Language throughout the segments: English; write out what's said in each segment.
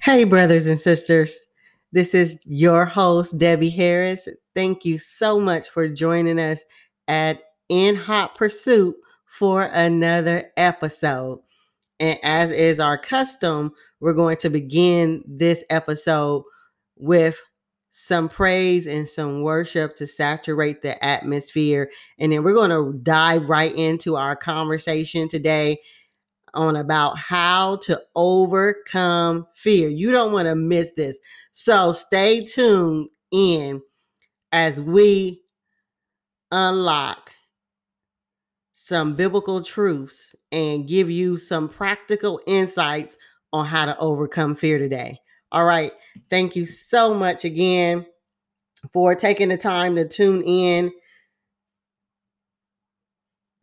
Hey, brothers and sisters, this is your host, Debbie Harris. Thank you so much for joining us at In Hot Pursuit for another episode. And as is our custom, we're going to begin this episode with some praise and some worship to saturate the atmosphere. And then we're going to dive right into our conversation today on about how to overcome fear. You don't want to miss this. So stay tuned in as we unlock some biblical truths and give you some practical insights on how to overcome fear today. All right. Thank you so much again for taking the time to tune in.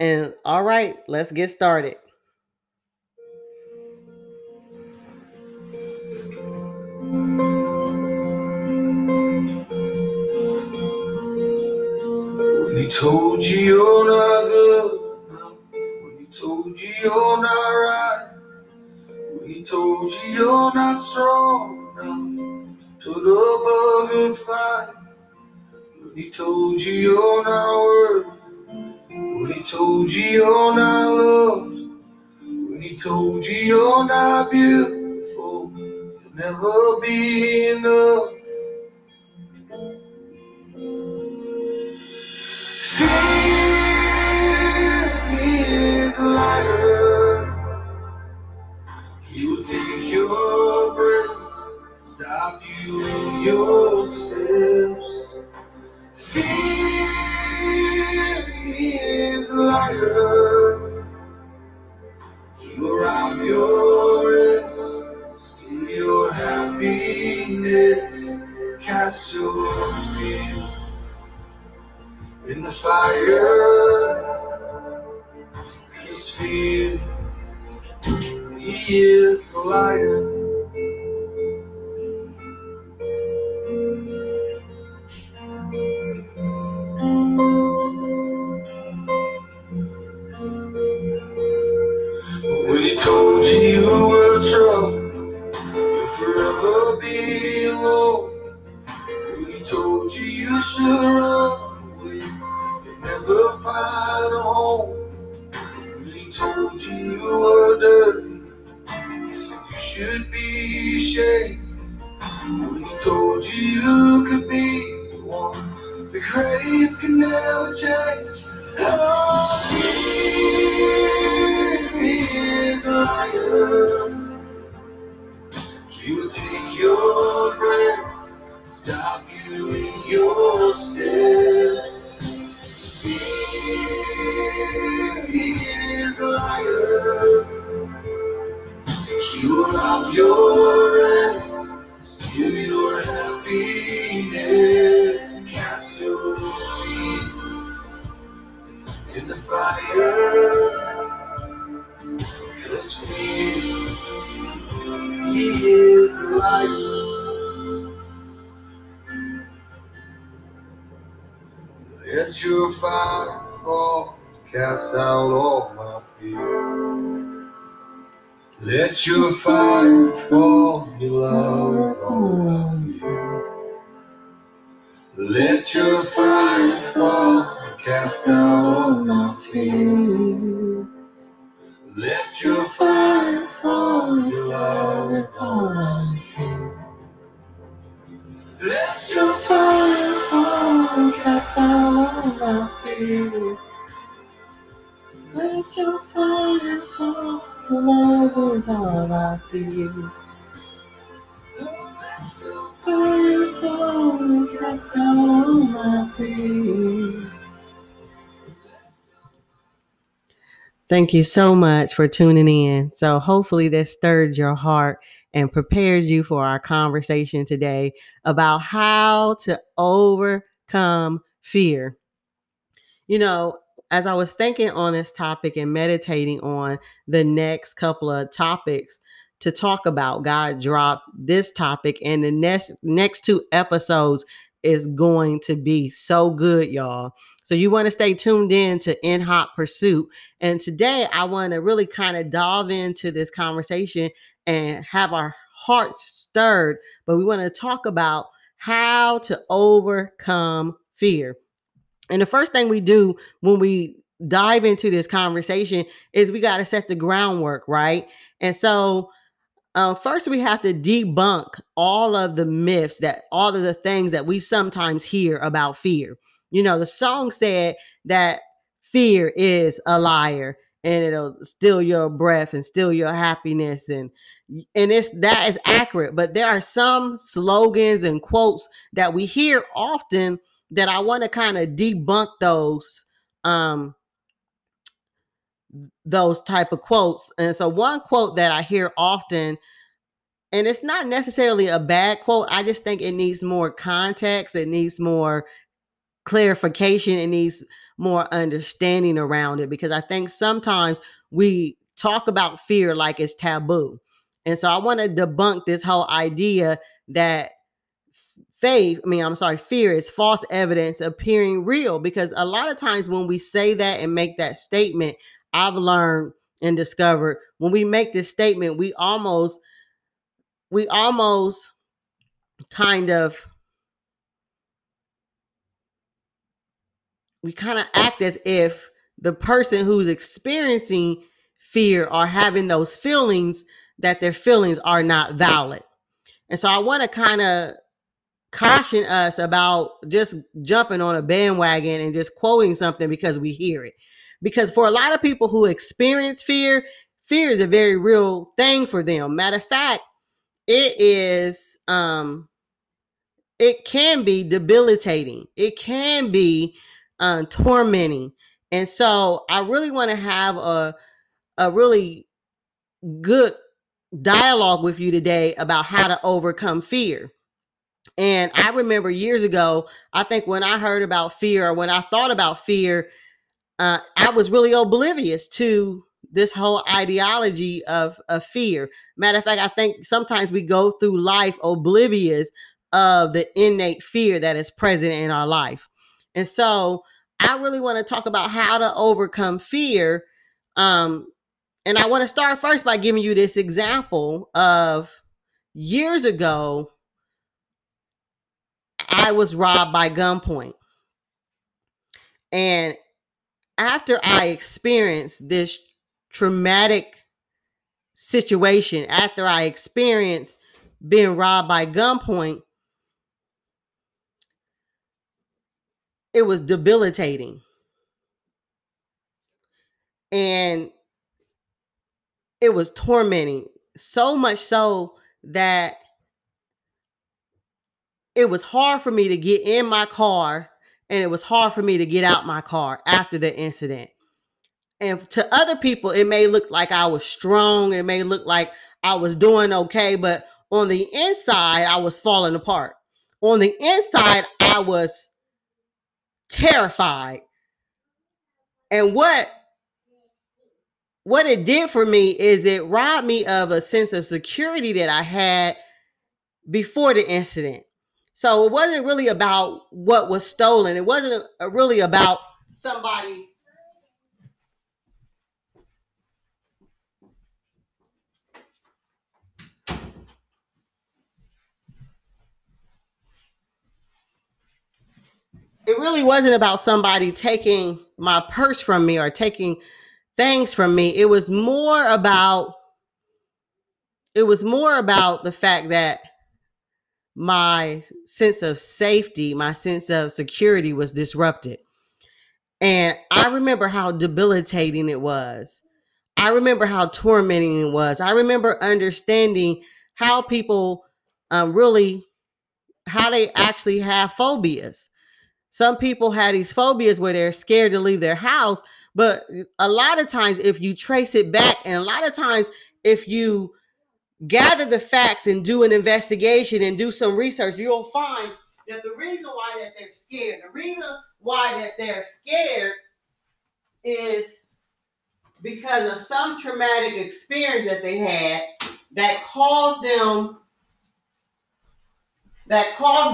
And all right, let's get started. When he told you you're not good, when he told you you're not right, when he told you you're not strong enough to the bug and fight, when he told you you're not worthy, when he told you you're not loved, when he told you you're not beautiful, you'll never be enough. Fear is a liar. He will take your breath, stop you in your steps. Fear is a liar. He will rob your rest, steal your happiness, cast your fear in the fire, his fear, he is a liar. When he told you you were trouble, you'll forever be alone. When he told you you should run, never find a home. When he told you you were dirty, you should be ashamed. When he told you you could be the one, the grace can never change. Oh, he is a liar. He will take your breath, stop you in your steps. He is a liar. He will rob your rest, steal your happiness, cast your feet in the fire. 'Cause he is a liar. Let your fire fall, cast out all my fear. Let your fire fall, he loves all I fear. Let your fire fall, cast out all my fear. Let your fire fall, he loves all I fear. Let your fire fall, and cast out all my fear. Let your fire fall, your love is all I feel. Let your fire fall, and cast out all my fear. Thank you so much for tuning in. So hopefully that stirred your heart and prepares you for our conversation today about how to overcome fear. You know, as I was thinking on this topic and meditating on the next couple of topics to talk about, God dropped this topic, and the next two episodes is going to be so good, y'all. So you want to stay tuned in to In Hot Pursuit. And today I want to really kind of dive into this conversation and have our hearts stirred, but we want to talk about how to overcome fear. And the first thing we do when we dive into this conversation is we got to set the groundwork, right? And so first we have to debunk all of the myths, that all of the things that we sometimes hear about fear. You know, the song said that fear is a liar and it'll steal your breath and steal your happiness. And that is accurate, but there are some slogans and quotes that we hear often that I want to kind of debunk those type of quotes. And so one quote that I hear often, and it's not necessarily a bad quote, I just think it needs more context. It needs more clarification. It needs more understanding around it, because I think sometimes we talk about fear like it's taboo. And so I want to debunk this whole idea that fear is false evidence appearing real, because a lot of times when we say that and make that statement, I've learned and discovered, when we make this statement, we almost kind of act as if the person who's experiencing fear or having those feelings, that their feelings are not valid. And so I want to kind of caution us about just jumping on a bandwagon and just quoting something because we hear it. Because for a lot of people who experience fear, fear is a very real thing for them. Matter of fact, it is, it can be debilitating. It can be tormenting. And so I really want to have a really good dialogue with you today about how to overcome fear. And I remember years ago, I think when I heard about fear, or when I thought about fear, I was really oblivious to this whole ideology of fear. Matter of fact, I think sometimes we go through life oblivious of the innate fear that is present in our life. And so I really want to talk about how to overcome fear. And I want to start first by giving you this example of years ago, I was robbed by gunpoint. And after I experienced this traumatic situation, after I experienced being robbed by gunpoint, it was debilitating. And it was tormenting, so much so that it was hard for me to get in my car, and it was hard for me to get out my car after the incident. And to other people, it may look like I was strong. It may look like I was doing okay, but on the inside, I was falling apart. On the inside, I was terrified. And what it did for me is it robbed me of a sense of security that I had before the incident. So it wasn't really about what was stolen. It wasn't really about somebody. It really wasn't about somebody taking my purse from me or taking things from me. It was more about the fact that my sense of safety, my sense of security was disrupted. And I remember how debilitating it was. I remember how tormenting it was. I remember understanding how people how they actually have phobias. Some people have these phobias where they're scared to leave their house. But a lot of times, if you trace it back, and a lot of times, if you gather the facts and do an investigation and do some research, you'll find that the reason why they're scared is because of some traumatic experience that they had that caused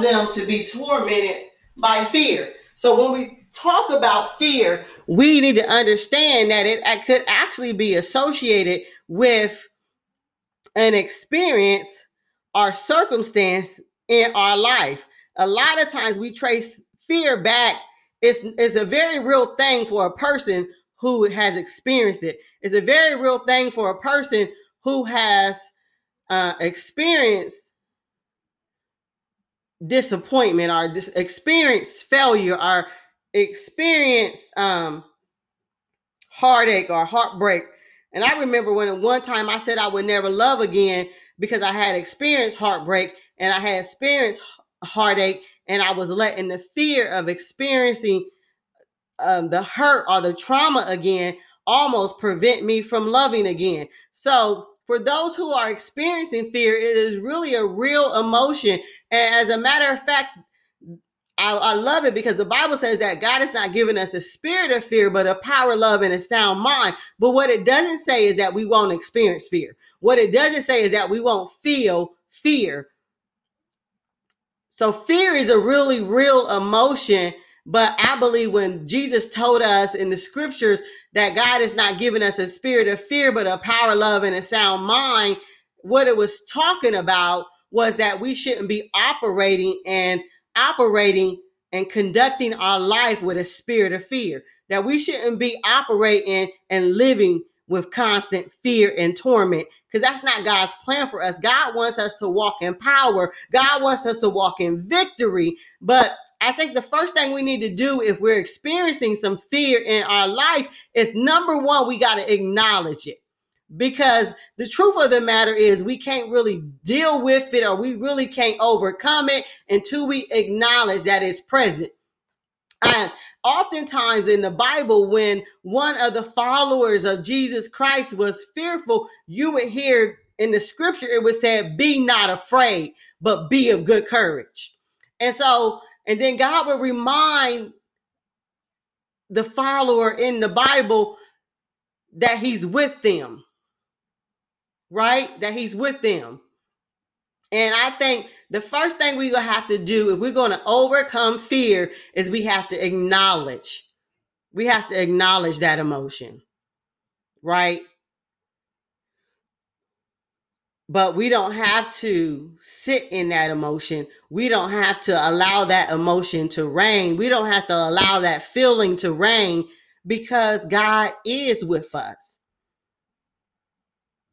them to be tormented by fear. So when we talk about fear, we need to understand that it could actually be associated with an experience our circumstance in our life. A lot of times we trace fear back. It's a very real thing for a person who has experienced it. It's a very real thing for a person who has experienced disappointment or experienced failure or experienced heartache or heartbreak. And I remember when one time I said I would never love again because I had experienced heartbreak and I had experienced heartache, and I was letting the fear of experiencing the hurt or the trauma again almost prevent me from loving again. So for those who are experiencing fear, it is really a real emotion. And as a matter of fact, I love it because the Bible says that God has not given us a spirit of fear, but a power, love, and a sound mind. But what it doesn't say is that we won't experience fear. What it doesn't say is that we won't feel fear. So fear is a really real emotion. But I believe when Jesus told us in the scriptures that God has not given us a spirit of fear, but a power, love, and a sound mind, what it was talking about was that we shouldn't be operating and conducting our life with a spirit of fear, that we shouldn't be operating and living with constant fear and torment, because that's not God's plan for us. God wants us to walk in power. God wants us to walk in victory. But I think the first thing we need to do if we're experiencing some fear in our life is, number one, we got to acknowledge it, because the truth of the matter is we can't really deal with it or we really can't overcome it until we acknowledge that it's present. And oftentimes in the Bible, when one of the followers of Jesus Christ was fearful, you would hear in the scripture, it was said, be not afraid, but be of good courage. And then God would remind the follower in the Bible that he's with them, right? That he's with them. And I think the first thing we have to do if we're going to overcome fear is we have to acknowledge. We have to acknowledge that emotion, right? But we don't have to sit in that emotion. We don't have to allow that emotion to reign. We don't have to allow that feeling to reign, because God is with us.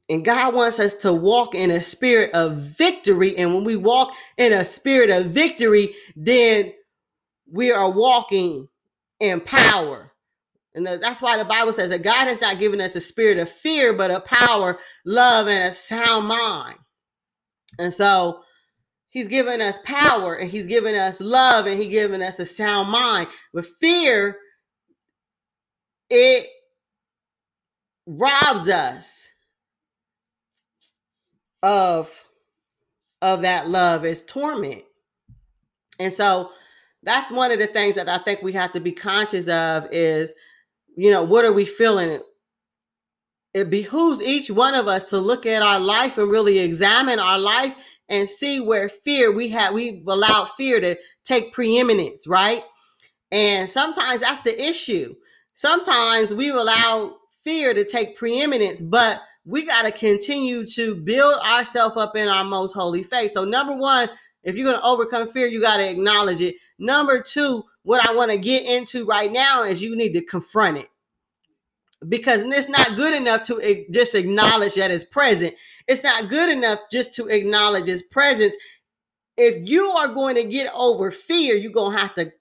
And God wants us to walk in a spirit of victory. And when we walk in a spirit of victory, then we are walking in power. And that's why the Bible says that God has not given us a spirit of fear, but a power, love, and a sound mind. And so he's given us power, and he's given us love, and he's given us a sound mind. But fear, it robs us of that love as torment. And so that's one of the things that I think we have to be conscious of is, you know, what are we feeling? It behooves each one of us to look at our life and really examine our life and see where fear we've allowed fear to take preeminence, right? And sometimes that's the issue. Sometimes we allow fear to take preeminence, but we got to continue to build ourselves up in our most holy faith. So number one, if you're going to overcome fear, you got to acknowledge it. Number two, what I want to get into right now is you need to confront it, because it's not good enough to just acknowledge that it's present. It's not good enough just to acknowledge its presence. If you are going to get over fear, you're going to have to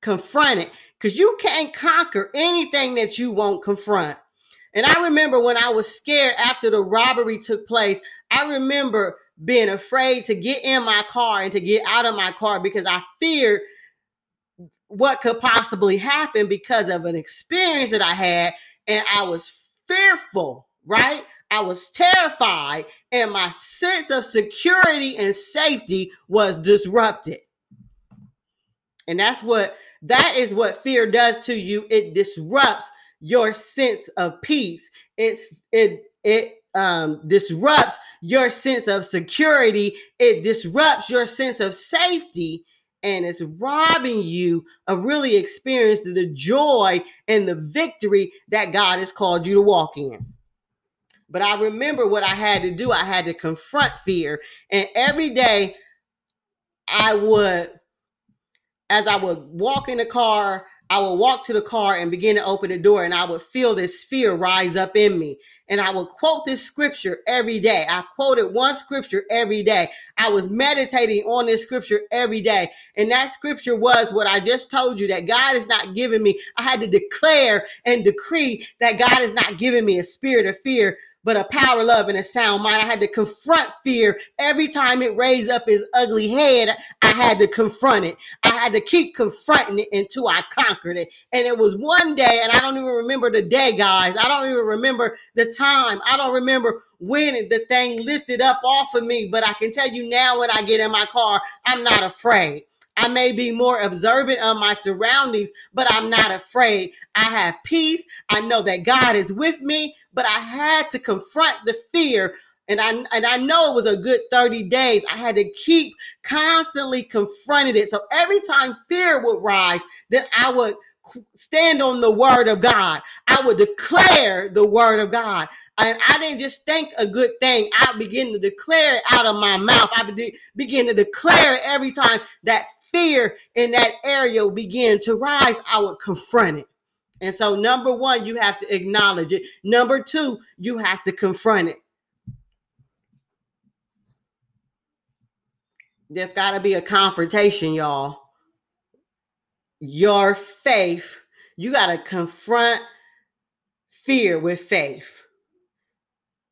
confront it, because you can't conquer anything that you won't confront. And I remember when I was scared after the robbery took place, I remember being afraid to get in my car and to get out of my car because I feared what could possibly happen because of an experience that I had. And I was fearful, right? I was terrified, and my sense of security and safety was disrupted. And that is what fear does to you. It disrupts your sense of peace. It disrupts your sense of security. It disrupts your sense of safety, and it's robbing you of really experiencing the joy and the victory that God has called you to walk in. But I remember what I had to do. I had to confront fear. And every day I would, as I would walk in the car, I would walk to the car and begin to open the door, and I would feel this fear rise up in me. And I would quote this scripture every day. I quoted one scripture every day. I was meditating on this scripture every day. And that scripture was what I just told you, that God is not giving me. I had to declare and decree that God is not giving me a spirit of fear, but a power, love, and a sound mind. I had to confront fear. Every time it raised up its ugly head, I had to confront it. I had to keep confronting it until I conquered it. And it was one day, and I don't even remember the day, guys. I don't even remember the time. I don't remember when the thing lifted up off of me, but I can tell you now, when I get in my car, I'm not afraid. I may be more observant of my surroundings, but I'm not afraid. I have peace. I know that God is with me, but I had to confront the fear. And I know it was a good 30 days. I had to keep constantly confronting it. So every time fear would rise, then I would stand on the word of God. I would declare the word of God. And I didn't just think a good thing. I began to declare it out of my mouth. I began to declare it every time that fear in that area began to rise. I would confront it. And so, number one, you have to acknowledge it. Number two, you have to confront it. There's got to be a confrontation, y'all. Your faith, you got to confront fear with faith,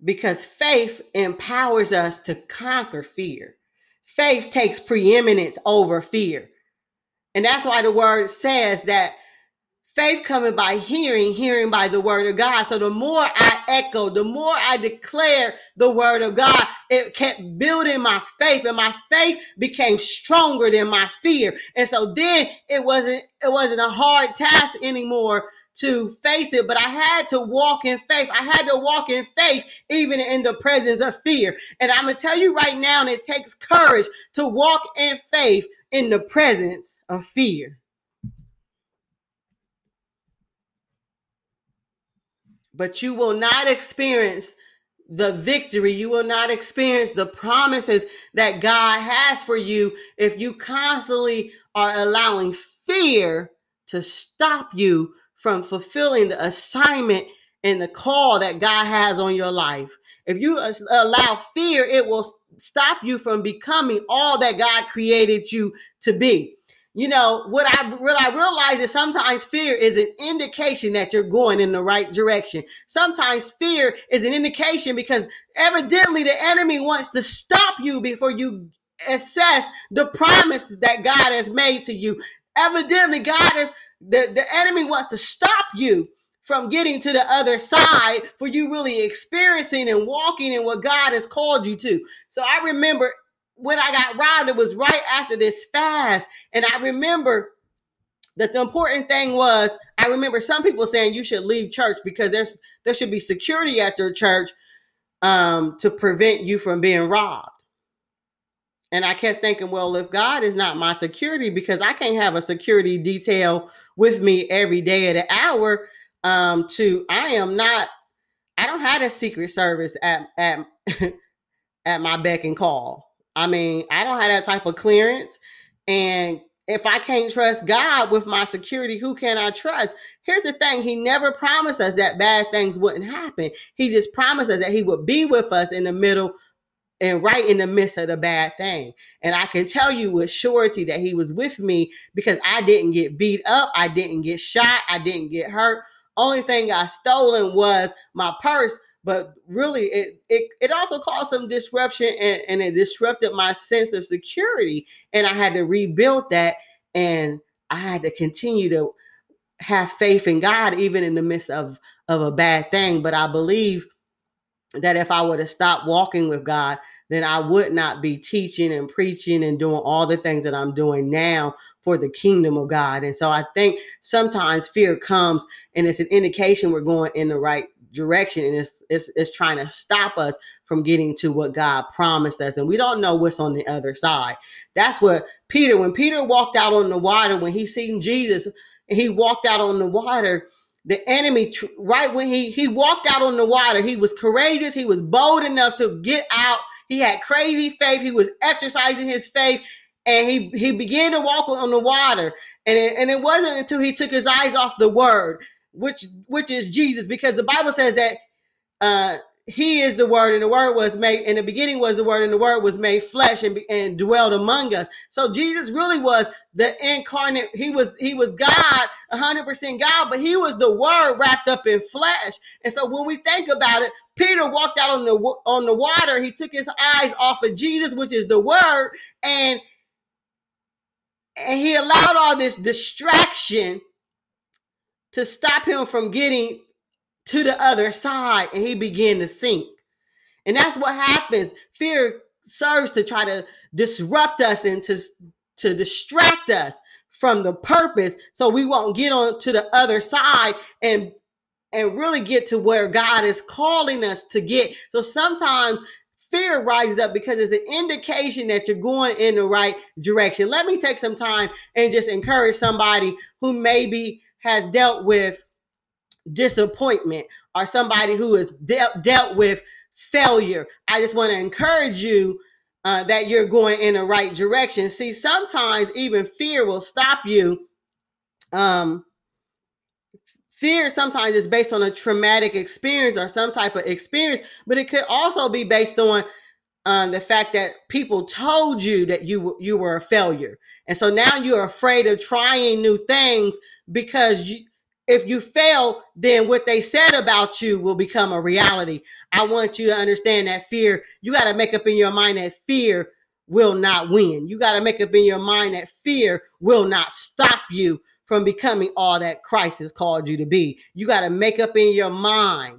because faith empowers us to conquer fear. Faith takes preeminence over fear. And that's why the word says that faith coming by hearing, hearing by the word of God. So the more I echo, the more I declare the word of God, it kept building my faith, and my faith became stronger than my fear. And so then it wasn't a hard task anymore to face it, but I had to walk in faith. I had to walk in faith even in the presence of fear. And I'm going to tell you right now, it takes courage to walk in faith in the presence of fear. But you will not experience the victory. You will not experience the promises that God has for you if you constantly are allowing fear to stop you from fulfilling the assignment and the call that God has on your life. If you allow fear, it will stop you from becoming all that God created you to be. You know, what I realize is sometimes fear is an indication that you're going in the right direction. Sometimes fear is an indication because evidently the enemy wants to stop you before you assess the promise that God has made to you. Evidently, God is the enemy wants to stop you from getting to the other side for you really experiencing and walking in what God has called you to. So I remember when I got robbed, it was right after this fast. And I remember that the important thing was, I remember some people saying you should leave church because there should be security at your church to prevent you from being robbed. And I kept thinking, well, if God is not my security, because I can't have a security detail with me every day at an hour, I don't have a secret service at my beck and call. I mean, I don't have that type of clearance. And if I can't trust God with my security, who can I trust? Here's the thing. He never promised us that bad things wouldn't happen. He just promised us that he would be with us in the middle and right in the midst of the bad thing. And I can tell you with surety that he was with me because I didn't get beat up. I didn't get shot. I didn't get hurt. Only thing I stolen was my purse. But really, it also caused some disruption, and it disrupted my sense of security. And I had to rebuild that, and I had to continue to have faith in God, even in the midst of a bad thing. But I believe that if I would have stopped walking with God, then I would not be teaching and preaching and doing all the things that I'm doing now for the kingdom of God. And so I think sometimes fear comes, and it's an indication we're going in the right direction, and it's trying to stop us from getting to what God promised us. And we don't know what's on the other side. That's what when Peter walked out on the water, when he seen Jesus, he walked out on the water, the enemy, right when he walked out on the water, he was courageous. He was bold enough to get out. He had crazy faith. He was exercising his faith, and he began to walk on the water. And it wasn't until he took his eyes off the word, which is Jesus, because the Bible says that he is the word, and the word was made, in the beginning was the word, and the word was made flesh and dwelled among us. So Jesus really was the incarnate. He was God, 100% God, but he was the word wrapped up in flesh. And so when we think about it, Peter walked out on the water. He took his eyes off of Jesus, which is the word, and he allowed all this distraction to stop him from getting to the other side, and he began to sink. And that's what happens. Fear serves to try to disrupt us and to distract us from the purpose, so we won't get on to the other side and really get to where God is calling us to get. So sometimes fear rises up because it's an indication that you're going in the right direction. Let me take some time and just encourage somebody who maybe has dealt with disappointment, or somebody who has dealt with failure. I just want to encourage you that you're going in the right direction. See, sometimes even fear will stop you. Fear sometimes is based on a traumatic experience or some type of experience, but it could also be based on the fact that people told you that you were a failure, and so now you're afraid of trying new things because if you fail, then what they said about you will become a reality. I want you to understand that fear, you got to make up in your mind that fear will not win. You got to make up in your mind that fear will not stop you from becoming all that Christ has called you to be. You got to make up in your mind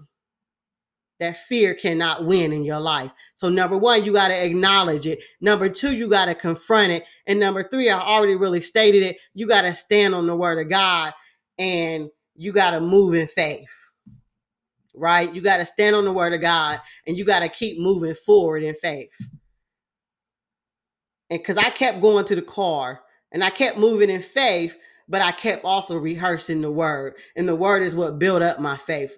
that fear cannot win in your life. So number one, you got to acknowledge it. Number two, you got to confront it. And number three, I already really stated it. You got to stand on the word of God. And you got to move in faith, right? You got to stand on the word of God, and you got to keep moving forward in faith. And because I kept going to the car and I kept moving in faith, but I kept also rehearsing the word, and the word is what built up my faith.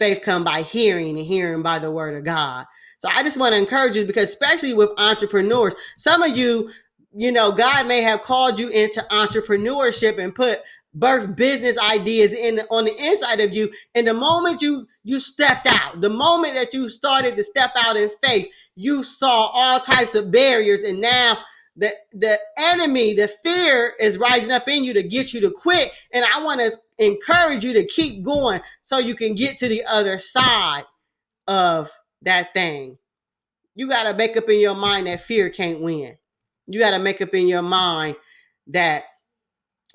Faith come by hearing, and hearing by the word of God. So I just want to encourage you, because especially with entrepreneurs, some of you, you know, God may have called you into entrepreneurship and put birth business ideas on the inside of you. And the moment you stepped out, the moment that you started to step out in faith, you saw all types of barriers. And now the enemy, the fear is rising up in you to get you to quit. And I want to encourage you to keep going so you can get to the other side of that thing. You got to make up in your mind that fear can't win. You got to make up in your mind that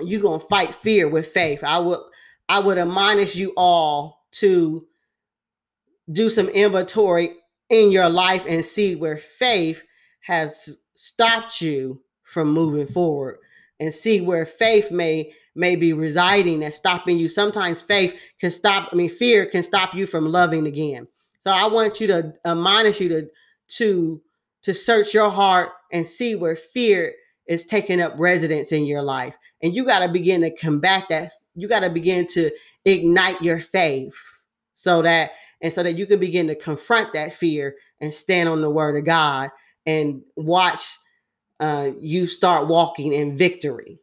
you're going to fight fear with faith. I would admonish you all to do some inventory in your life and see where faith has stopped you from moving forward, and see where faith may be residing and stopping you. Sometimes fear can stop you from loving again. So I want you to admonish you to search your heart and see where fear is taking up residence in your life. And you got to begin to combat that. You got to begin to ignite your faith so that you can begin to confront that fear and stand on the word of God, and watch you start walking in victory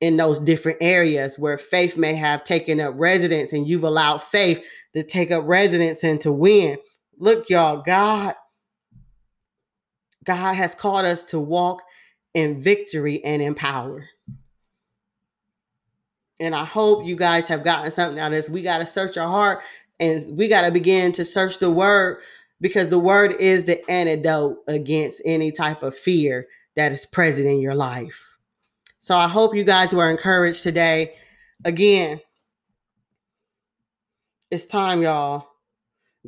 in those different areas where faith may have taken up residence, and you've allowed faith to take up residence and to win. Look, y'all, God has called us to walk in victory and in power. And I hope you guys have gotten something out of this. We got to search our heart, and we got to begin to search the word, because the word is the antidote against any type of fear that is present in your life. So I hope you guys were encouraged today. Again, it's time, y'all.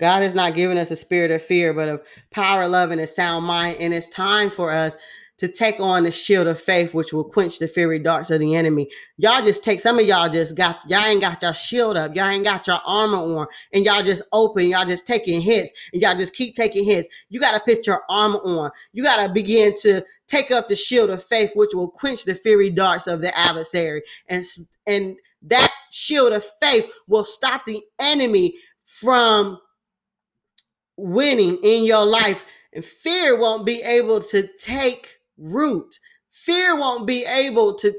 God has not given us a spirit of fear, but of power, love, and a sound mind. And it's time for us to take on the shield of faith, which will quench the fiery darts of the enemy. Y'all just take, some of y'all just got, y'all ain't got your shield up. Y'all ain't got your armor on, and y'all just open. Y'all just taking hits, and y'all just keep taking hits. You got to put your armor on. You got to begin to take up the shield of faith, which will quench the fiery darts of the adversary. And That shield of faith will stop the enemy from winning in your life. And fear won't be able to take root. Fear won't be able to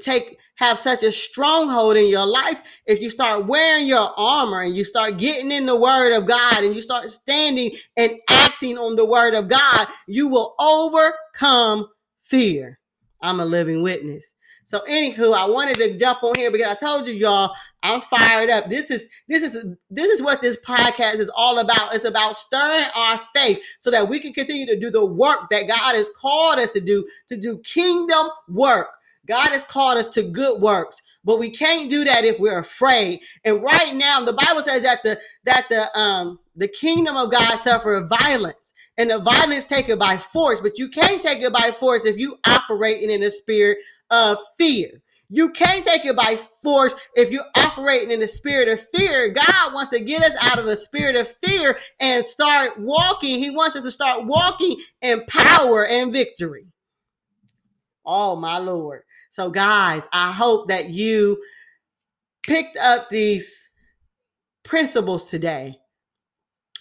have such a stronghold in your life if you start wearing your armor and you start getting in the word of God and you start standing and acting on the word of God. You will overcome fear. I'm a living witness. So anywho, I wanted to jump on here because I told you, y'all, I'm fired up. This is what this podcast is all about. It's about stirring our faith so that we can continue to do the work that God has called us to do kingdom work. God has called us to good works, but we can't do that if we're afraid. And right now, the Bible says that the kingdom of God suffereth violence, and the violence taken by force, but you can't take it by force if you operating in the spirit of fear. You can't take it by force if you're operating in the spirit of fear. God wants to get us out of a spirit of fear and start walking. He wants us to start walking in power and victory. Oh, my Lord. So, guys, I hope that you picked up these principles today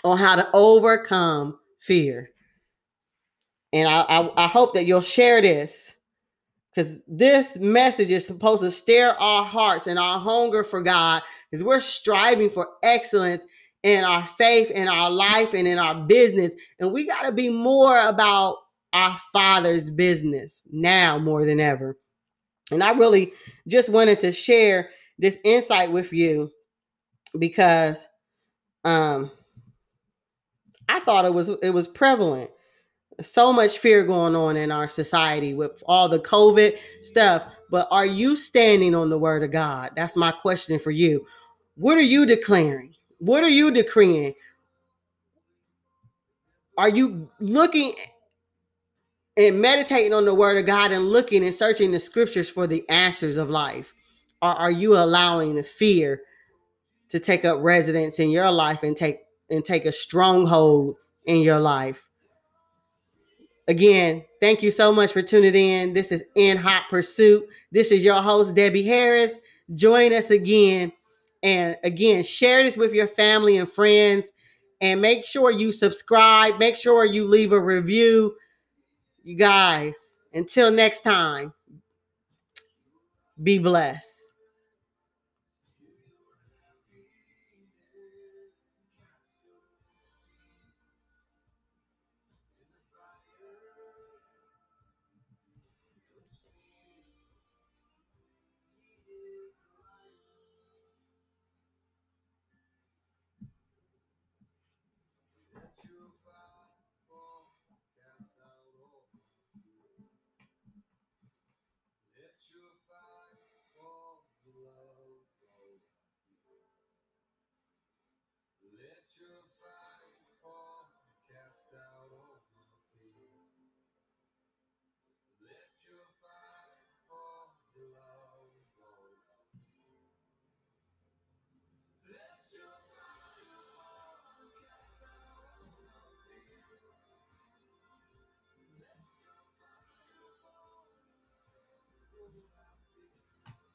on how to overcome fear. And I hope that you'll share this, because this message is supposed to stir our hearts and our hunger for God, because we're striving for excellence in our faith, in our life, and in our business. And we got to be more about our Father's business now more than ever. And I really just wanted to share this insight with you because I thought it was prevalent. So much fear going on in our society with all the COVID stuff, but are you standing on the word of God? That's my question for you. What are you declaring? What are you decreeing? Are you looking and meditating on the word of God and looking and searching the scriptures for the answers of life? Or are you allowing the fear to take up residence in your life and take a stronghold in your life? Again, thank you so much for tuning in. This is In Hot Pursuit. This is your host, Debbie Harris. Join us again. And again, share this with your family and friends. And make sure you subscribe. Make sure you leave a review. You guys, until next time, be blessed.